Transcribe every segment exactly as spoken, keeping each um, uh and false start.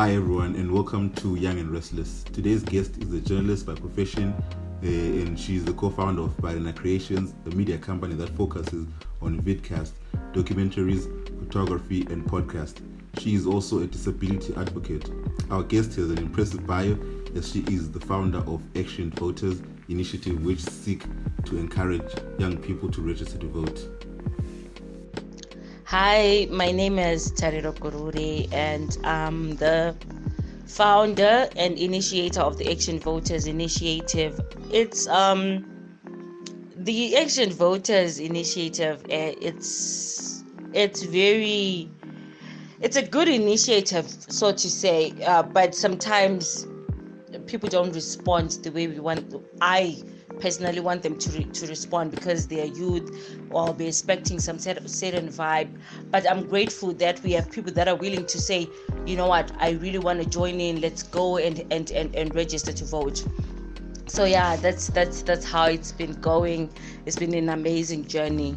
Hi everyone, and welcome to Young and Restless. Today's guest is a journalist by profession, uh, and she's the co-founder of Birena Creations, a media company that focuses on vidcast, documentaries, photography, and podcast. She is also a disability advocate. Our guest has an impressive bio, as she is the founder of Action Voters Initiative, which seek to encourage young people to register to vote. Hi, my name is Tarek Kurure, and I'm the founder and initiator of the Action Voters Initiative. It's um the Action Voters Initiative. It's it's very it's a good initiative, so to say. Uh, but sometimes people don't respond the way we want. I. personally want them to re- to respond because they are youth or be expecting some set- certain vibe. But I'm grateful that we have people that are willing to say, you know what, I really want to join in. Let's go and and, and and register to vote. So yeah, that's that's that's how it's been going. It's been an amazing journey.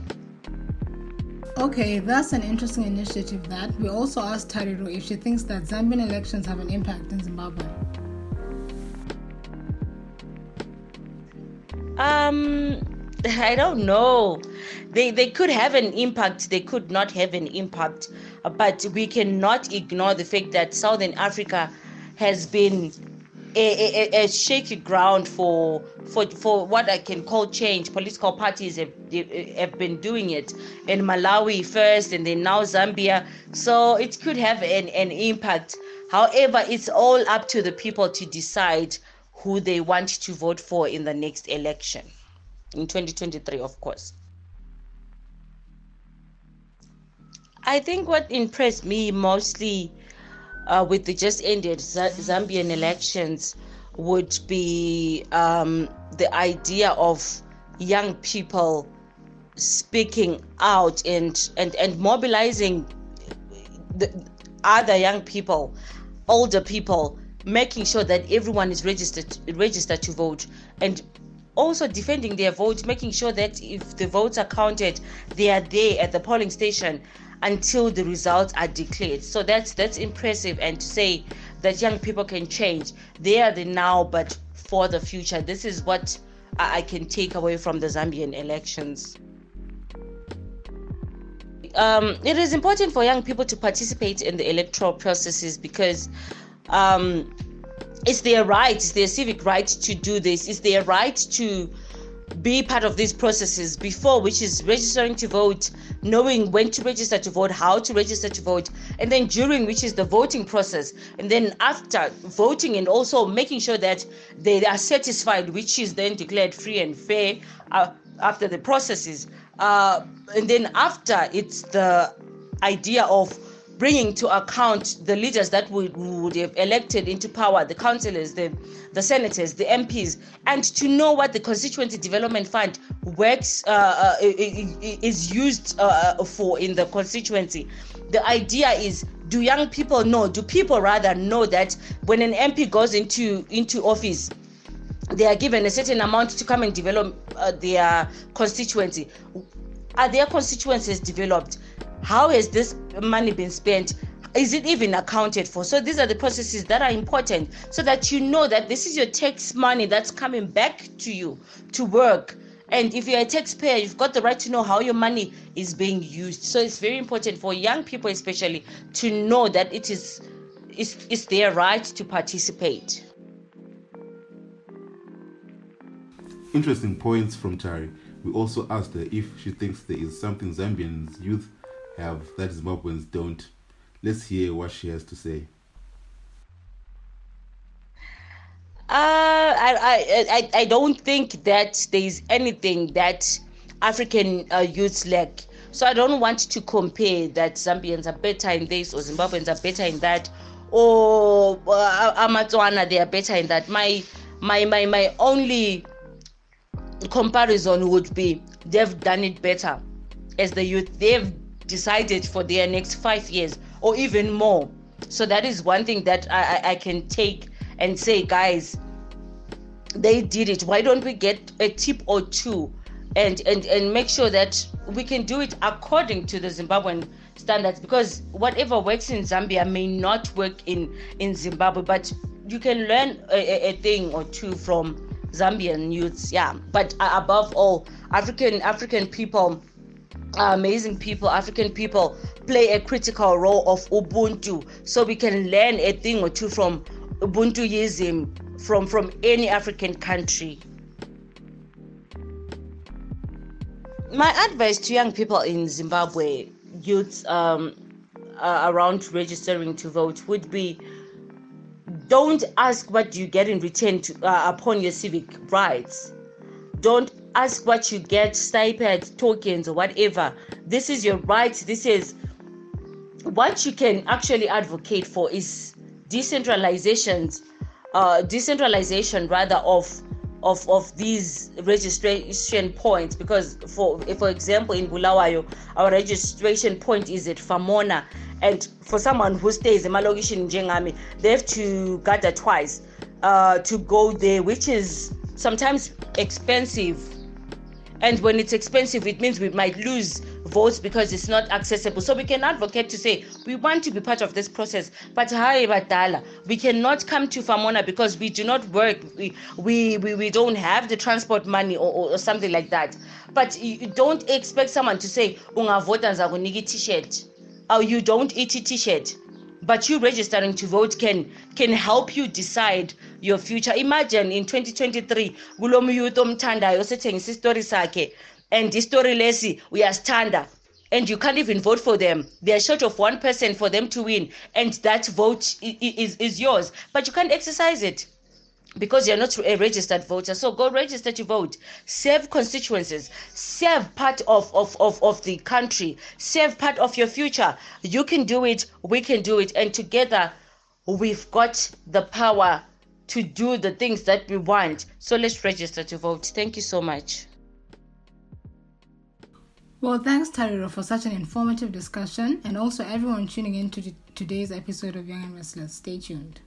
Okay, that's an interesting initiative. That we also asked Tariro if she thinks that Zambian elections have an impact in Zimbabwe. Um, I don't know. They they could have an impact. They could not have an impact. But we cannot ignore the fact that Southern Africa has been a, a, a shaky ground for for for what I can call change. Political parties have have been doing it in Malawi first, and then now Zambia. So it could have an, an impact. However, it's all up to the people to decide who they want to vote for in the next election, in twenty twenty-three, of course. I think what impressed me mostly uh, with the just ended Z- Zambian elections would be um, the idea of young people speaking out and, and, and mobilizing the other young people, older people, making sure that everyone is registered registered to vote, and also defending their vote, making sure that if the votes are counted, they are there at the polling station until the results are declared. So that's that's impressive, and to say that young people can change. They are the now, but for the future. This is what I can take away from the Zambian elections. Um, it is important for young people to participate in the electoral processes because Um, it's their right, it's their civic right to do this. It's their right to be part of these processes before, which is registering to vote, knowing when to register to vote, how to register to vote, and then during, which is the voting process, and then after voting, and also making sure that they are satisfied, which is then declared free and fair uh, after the processes. Uh, and then after, it's the idea of bringing to account the leaders that we would have elected into power, the councillors, the, the senators, the M Ps, and to know what the Constituency Development Fund works uh, uh, is used uh, for in the constituency. The idea is, do young people know, do people rather know that when an M P goes into, into office, they are given a certain amount to come and develop uh, their constituency? Are their constituencies developed? How has this money been spent? Is it even accounted for? So these are the processes that are important, so that you know that this is your tax money that's coming back to you to work. And if you're a taxpayer, you've got the right to know how your money is being used. So it's very important for young people especially to know that it is it's, it's their right to participate. Interesting points from Tari. We also asked her if she thinks there is something Zambians youth have that Zimbabweans don't. Let's hear what she has to say. Uh, I, I, I, I don't think that there is anything that African uh, youths lack. So I don't want to compare that Zambians are better in this or Zimbabweans are better in that, or uh, Amazoana, they are better in that. My, my, my, my only comparison would be they've done it better as the youth. They've decided for their next five years or even more. So that is one thing that I, I, I can take and say, guys, they did it. Why don't we get a tip or two and, and, and make sure that we can do it according to the Zimbabwean standards, because whatever works in Zambia may not work in, in Zimbabwe, but you can learn a, a thing or two from Zambian youths, yeah. But uh, above all, African African people, uh, amazing people, African people play a critical role of Ubuntu, so we can learn a thing or two from Ubuntuism from from any African country. My advice to young people in Zimbabwe, youths um, uh, around registering to vote, would be: don't ask what you get in return to, uh, upon your civic rights. Don't ask what you get, stipend, tokens, or whatever. This is your right. This is what you can actually advocate for, is decentralizations, uh, decentralization rather of of of these registration points. Because for for example, in Bulawayo, our registration point is at Famona, and for someone who stays in Malogishin Jengami, they have to gather twice uh to go there, which is sometimes expensive. And when it's expensive, it means we might lose votes because it's not accessible. So we can advocate to say we want to be part of this process, but however, we cannot come to Famona because we do not work, we we we, we don't have the transport money or, or, or something like that. But you don't expect someone to say ungavota nzakunika t-shirt, or you don't eat a t-shirt, but you registering to vote can can help you decide your future. Imagine in twenty twenty-three, and this story lessy, we are standard, and you can't even vote for them. They are short of one person for them to win, and that vote is, is yours, but you can't exercise it because you're not a registered voter. So go register to vote. Serve constituencies. Serve part of, of, of, of the country. Serve part of your future. You can do it. We can do it. And together, we've got the power to do the things that we want. So let's register to vote. Thank you so much. Well, thanks, Tariro, for such an informative discussion, and also everyone tuning in to today's episode of Young and Restless. Stay tuned.